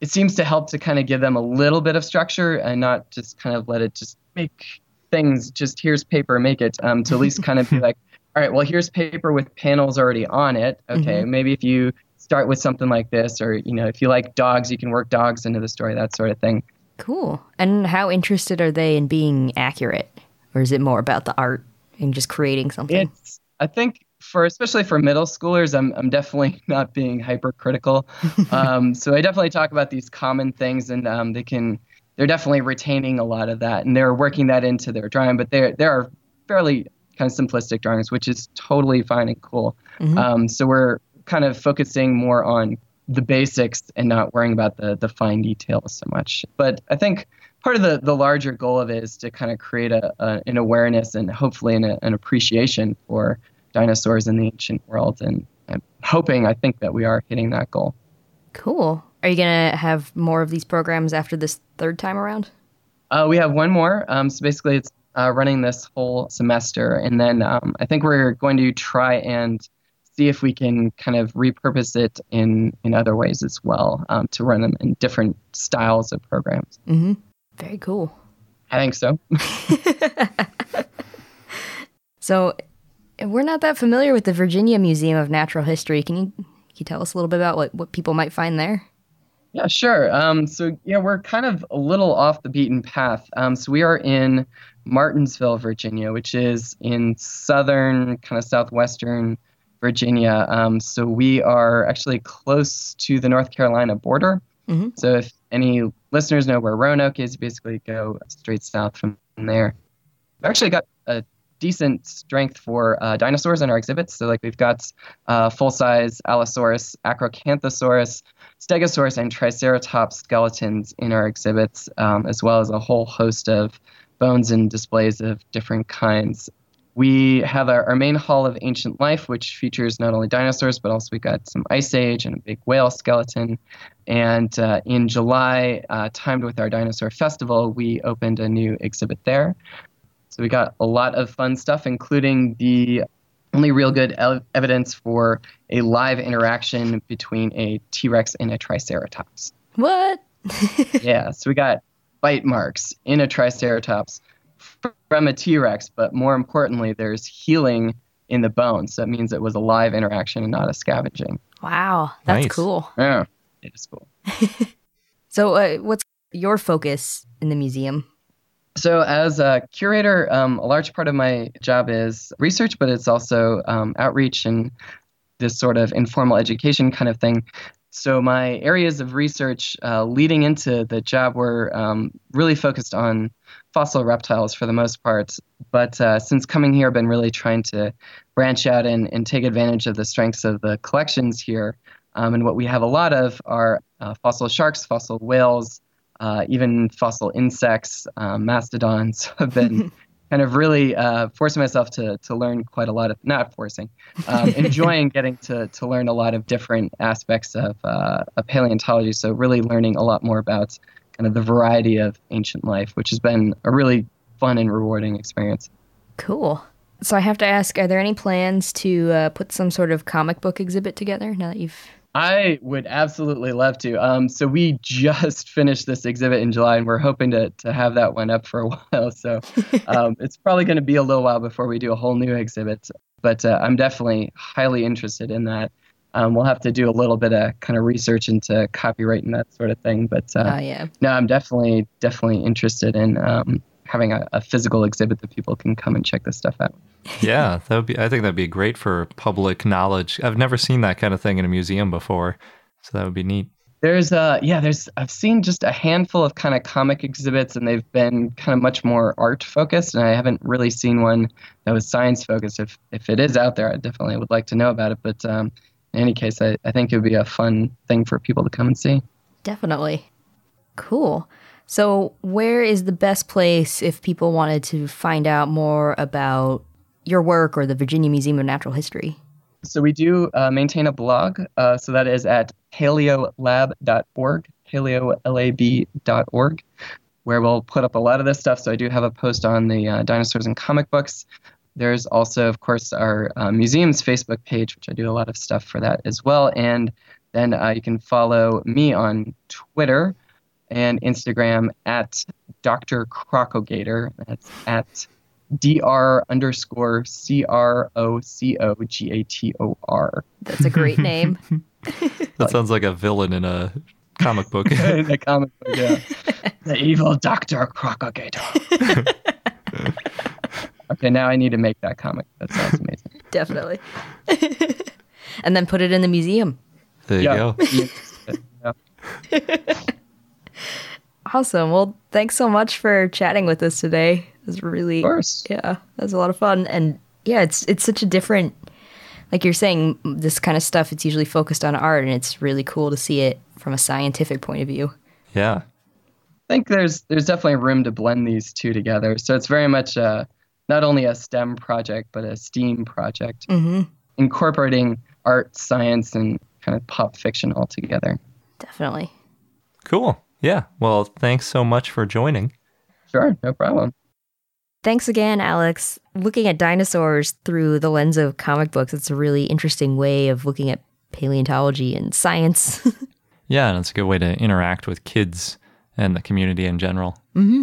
It seems to help to kind of give them a little bit of structure and not just kind of let it just make things. Just here's paper, make it. Um, to at least kind of be like, all right, well here's paper with panels already on it. Okay, mm-hmm. Maybe if you start with something like this, or, you know, if you like dogs, you can work dogs into the story, that sort of thing. Cool. And how interested are they in being accurate? Or is it more about the art and just creating something? It's, I think for, especially for middle schoolers, I'm I'm definitely not being hypercritical. um, so I definitely talk about these common things, and um, they can, they're definitely retaining a lot of that, and they're working that into their drawing, but there there are fairly kind of simplistic drawings, which is totally fine and cool. Mm-hmm. Um, so we're kind of focusing more on the basics and not worrying about the the fine details so much. But I think part of the, the larger goal of it is to kind of create a, a an awareness and hopefully an, an appreciation for dinosaurs in the ancient world. And I'm hoping, I think, that we are hitting that goal. Cool. Are you going to have more of these programs after this third time around? Uh, we have one more. Um, so basically it's uh, running this whole semester. And then um, I think we're going to try and see if we can kind of repurpose it in, in other ways as well, um, to run them in different styles of programs. Mm-hmm. Very cool. I think so. So we're not that familiar with the Virginia Museum of Natural History. Can you, can you tell us a little bit about what, what people might find there? Yeah, sure. Um, so, yeah, we're kind of a little off the beaten path. Um, so we are in Martinsville, Virginia, which is in southern, kind of southwestern Virginia. Um, so we are actually close to the North Carolina border. Mm-hmm. So if any listeners know where Roanoke is, basically go straight south from there. We've actually got a decent strength for uh, dinosaurs in our exhibits. So like we've got uh, full-size Allosaurus, Acrocanthosaurus, Stegosaurus, and Triceratops skeletons in our exhibits, um, as well as a whole host of bones and displays of different kinds. We have our, our main Hall of Ancient Life, which features not only dinosaurs, but also we've got some Ice Age and a big whale skeleton. And uh, in July, uh, timed with our Dinosaur Festival, we opened a new exhibit there. So we got a lot of fun stuff, including the only real good ev- evidence for a live interaction between a T-Rex and a Triceratops. What? Yeah, so we got bite marks in a Triceratops from a T-Rex, but more importantly, there's healing in the bone. So that means it was a live interaction and not a scavenging. Wow, that's nice. Cool. Yeah, it is cool. So uh, what's your focus in the museum? So as a curator, um, a large part of my job is research, but it's also um, outreach and this sort of informal education kind of thing. So my areas of research uh, leading into the job were um, really focused on fossil reptiles for the most part. But uh, since coming here, I've been really trying to branch out and, and take advantage of the strengths of the collections here. Um, and what we have a lot of are uh, fossil sharks, fossil whales, uh, even fossil insects, um, mastodons. I've been kind of really uh, forcing myself to to learn quite a lot of, not forcing, um, enjoying getting to to learn a lot of different aspects of, uh, of paleontology. So really learning a lot more about kind of the variety of ancient life, which has been a really fun and rewarding experience. Cool. So I have to ask, are there any plans to uh, put some sort of comic book exhibit together now that you've... I would absolutely love to. Um, so we just finished this exhibit in July, and we're hoping to to have that one up for a while. So um, it's probably going to be a little while before we do a whole new exhibit. But uh, I'm definitely highly interested in that. Um, we'll have to do a little bit of kind of research into copyright and that sort of thing. But uh, oh, yeah. no, I'm definitely, definitely interested in um, having a, a physical exhibit that people can come and check this stuff out. Yeah, that would be. I think that'd be great for public knowledge. I've never seen that kind of thing in a museum before, so that would be neat. There's, uh, yeah, there's. I've seen just a handful of kind of comic exhibits, and they've been kind of much more art focused. And I haven't really seen one that was science focused. If if it is out there, I definitely would like to know about it. But um, in any case, I, I think it would be a fun thing for people to come and see. Definitely. Cool. So, where is the best place if people wanted to find out more about your work or the Virginia Museum of Natural History? So we do uh, maintain a blog. Uh, so that is at paleolab dot org, paleolab dot org, where we'll put up a lot of this stuff. So I do have a post on the uh, dinosaurs and comic books. There's also, of course, our uh, museum's Facebook page, which I do a lot of stuff for that as well. And then uh, you can follow me on Twitter and Instagram at Doctor Crocogator. That's at D R underscore C R O C O G A T O R. That's a great name. That sounds like a villain in a comic book. In a comic book, yeah. The evil Doctor Crocogator. Okay, now I need to make that comic. That sounds amazing. Definitely. And then put it in the museum. There you yeah. go. Yeah. Awesome. Well, thanks so much for chatting with us today. It was really, of course. Yeah, that was a lot of fun. And yeah, it's it's such a different, like you're saying, this kind of stuff, it's usually focused on art, and it's really cool to see it from a scientific point of view. Yeah. I think there's there's definitely room to blend these two together. So it's very much a, not only a STEM project, but a STEAM project, mm-hmm. incorporating art, science, and kind of pop fiction all together. Definitely. Cool. Yeah. Well, thanks so much for joining. Sure. No problem. Thanks again, Alex. Looking at dinosaurs through the lens of comic books, it's a really interesting way of looking at paleontology and science. Yeah, and it's a good way to interact with kids and the community in general. Mm-hmm.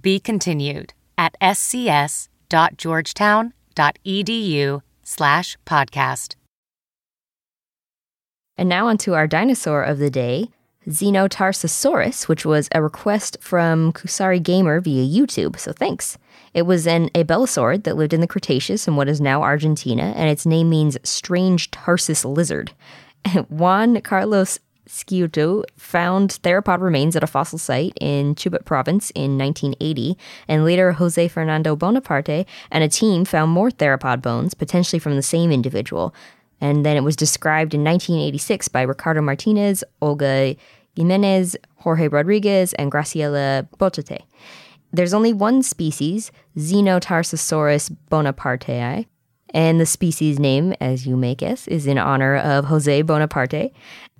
Be continued at s c s dot georgetown dot e d u slash podcast. And now onto our dinosaur of the day, Xenotarsosaurus, which was a request from Kusari Gamer via YouTube, so thanks. It was an abelosaurid that lived in the Cretaceous in what is now Argentina, and its name means strange tarsus lizard. Juan Carlos Sciutto found theropod remains at a fossil site in Chubut province in nineteen eighty, and later Jose Fernando Bonaparte and a team found more theropod bones, potentially from the same individual. And then it was described in nineteen eighty-six by Ricardo Martinez, Olga Jimenez, Jorge Rodriguez, and Graciela Botete. There's only one species, Xenotarsosaurus bonapartei, and the species name, as you may guess, is in honor of Jose Bonaparte.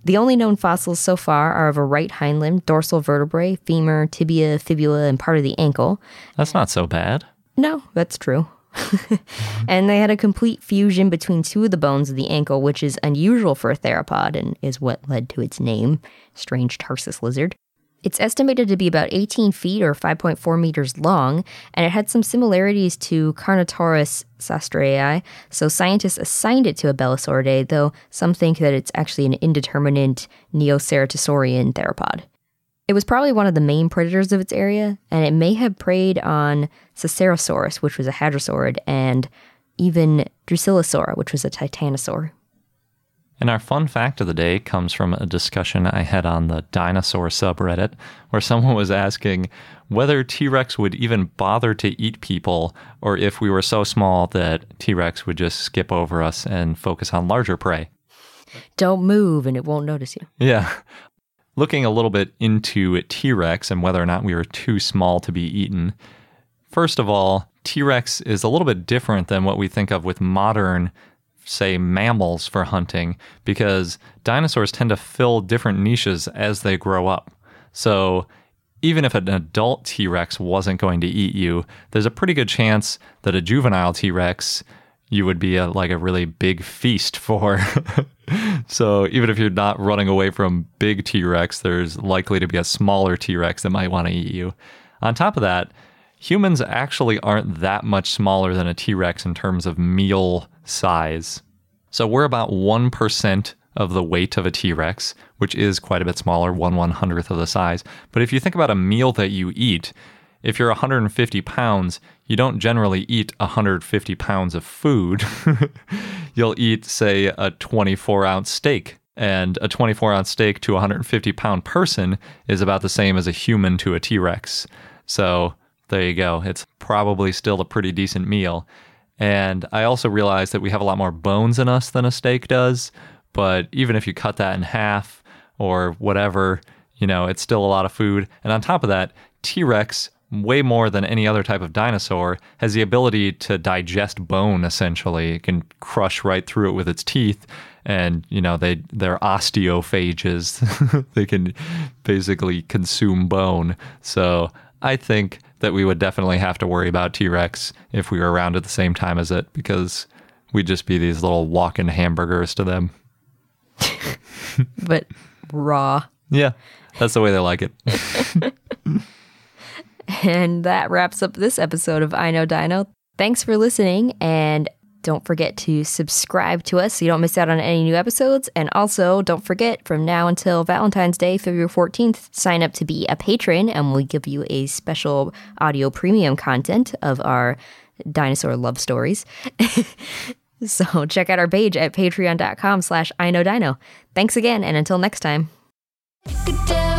The only known fossils so far are of a right hind limb, dorsal vertebrae, femur, tibia, fibula, and part of the ankle. That's not so bad. No, that's true. And they had a complete fusion between two of the bones of the ankle, which is unusual for a theropod and is what led to its name, strange tarsus lizard. It's estimated to be about eighteen feet or five point four meters long, and it had some similarities to Carnotaurus sastraei, so scientists assigned it to Abelisauridae, though some think that it's actually an indeterminate Neoceratosaurian theropod. It was probably one of the main predators of its area, and it may have preyed on Caesarosaurus, which was a hadrosaurid, and even Drusillosaur, which was a titanosaur. And our fun fact of the day comes from a discussion I had on the dinosaur subreddit, where someone was asking whether T-Rex would even bother to eat people, or if we were so small that T-Rex would just skip over us and focus on larger prey. Don't move and it won't notice you. Yeah. Looking a little bit into T-Rex and whether or not we were too small to be eaten. First of all, T-Rex is a little bit different than what we think of with modern say mammals for hunting, because dinosaurs tend to fill different niches as they grow up. So even if an adult T-Rex wasn't going to eat you, there's a pretty good chance that a juvenile T-Rex, you would be a, like a really big feast for. So even if you're not running away from big T-Rex, there's likely to be a smaller T-Rex that might want to eat you. On top of that, humans actually aren't that much smaller than a T-Rex in terms of meal size. So we're about one percent of the weight of a T-Rex, which is quite a bit smaller, one one hundredth of the size. But if you think about a meal that you eat, if you're one hundred fifty pounds, you don't generally eat one hundred fifty pounds of food. You'll eat, say, a twenty-four ounce steak And a twenty-four ounce steak to a one hundred fifty pound person is about the same as a human to a T-Rex. So there you go. It's probably still a pretty decent meal. And I also realized that we have a lot more bones in us than a steak does. But even if you cut that in half or whatever, you know, it's still a lot of food. And on top of that, T-Rex, way more than any other type of dinosaur, has the ability to digest bone, essentially. It can crush right through it with its teeth. And, you know, they, they're osteophages. They can basically consume bone. So I think that we would definitely have to worry about T-Rex if we were around at the same time as it, because we'd just be these little walking hamburgers to them. But raw. Yeah, that's the way they like it. And that wraps up this episode of I Know Dino. Thanks for listening, and don't forget to subscribe to us so you don't miss out on any new episodes. And also, don't forget, from now until Valentine's Day, February fourteenth, sign up to be a patron, and we'll give you a special audio premium content of our dinosaur love stories. So check out our page at patreon dot com slash I Know Dino. Thanks again, and until next time. Good day.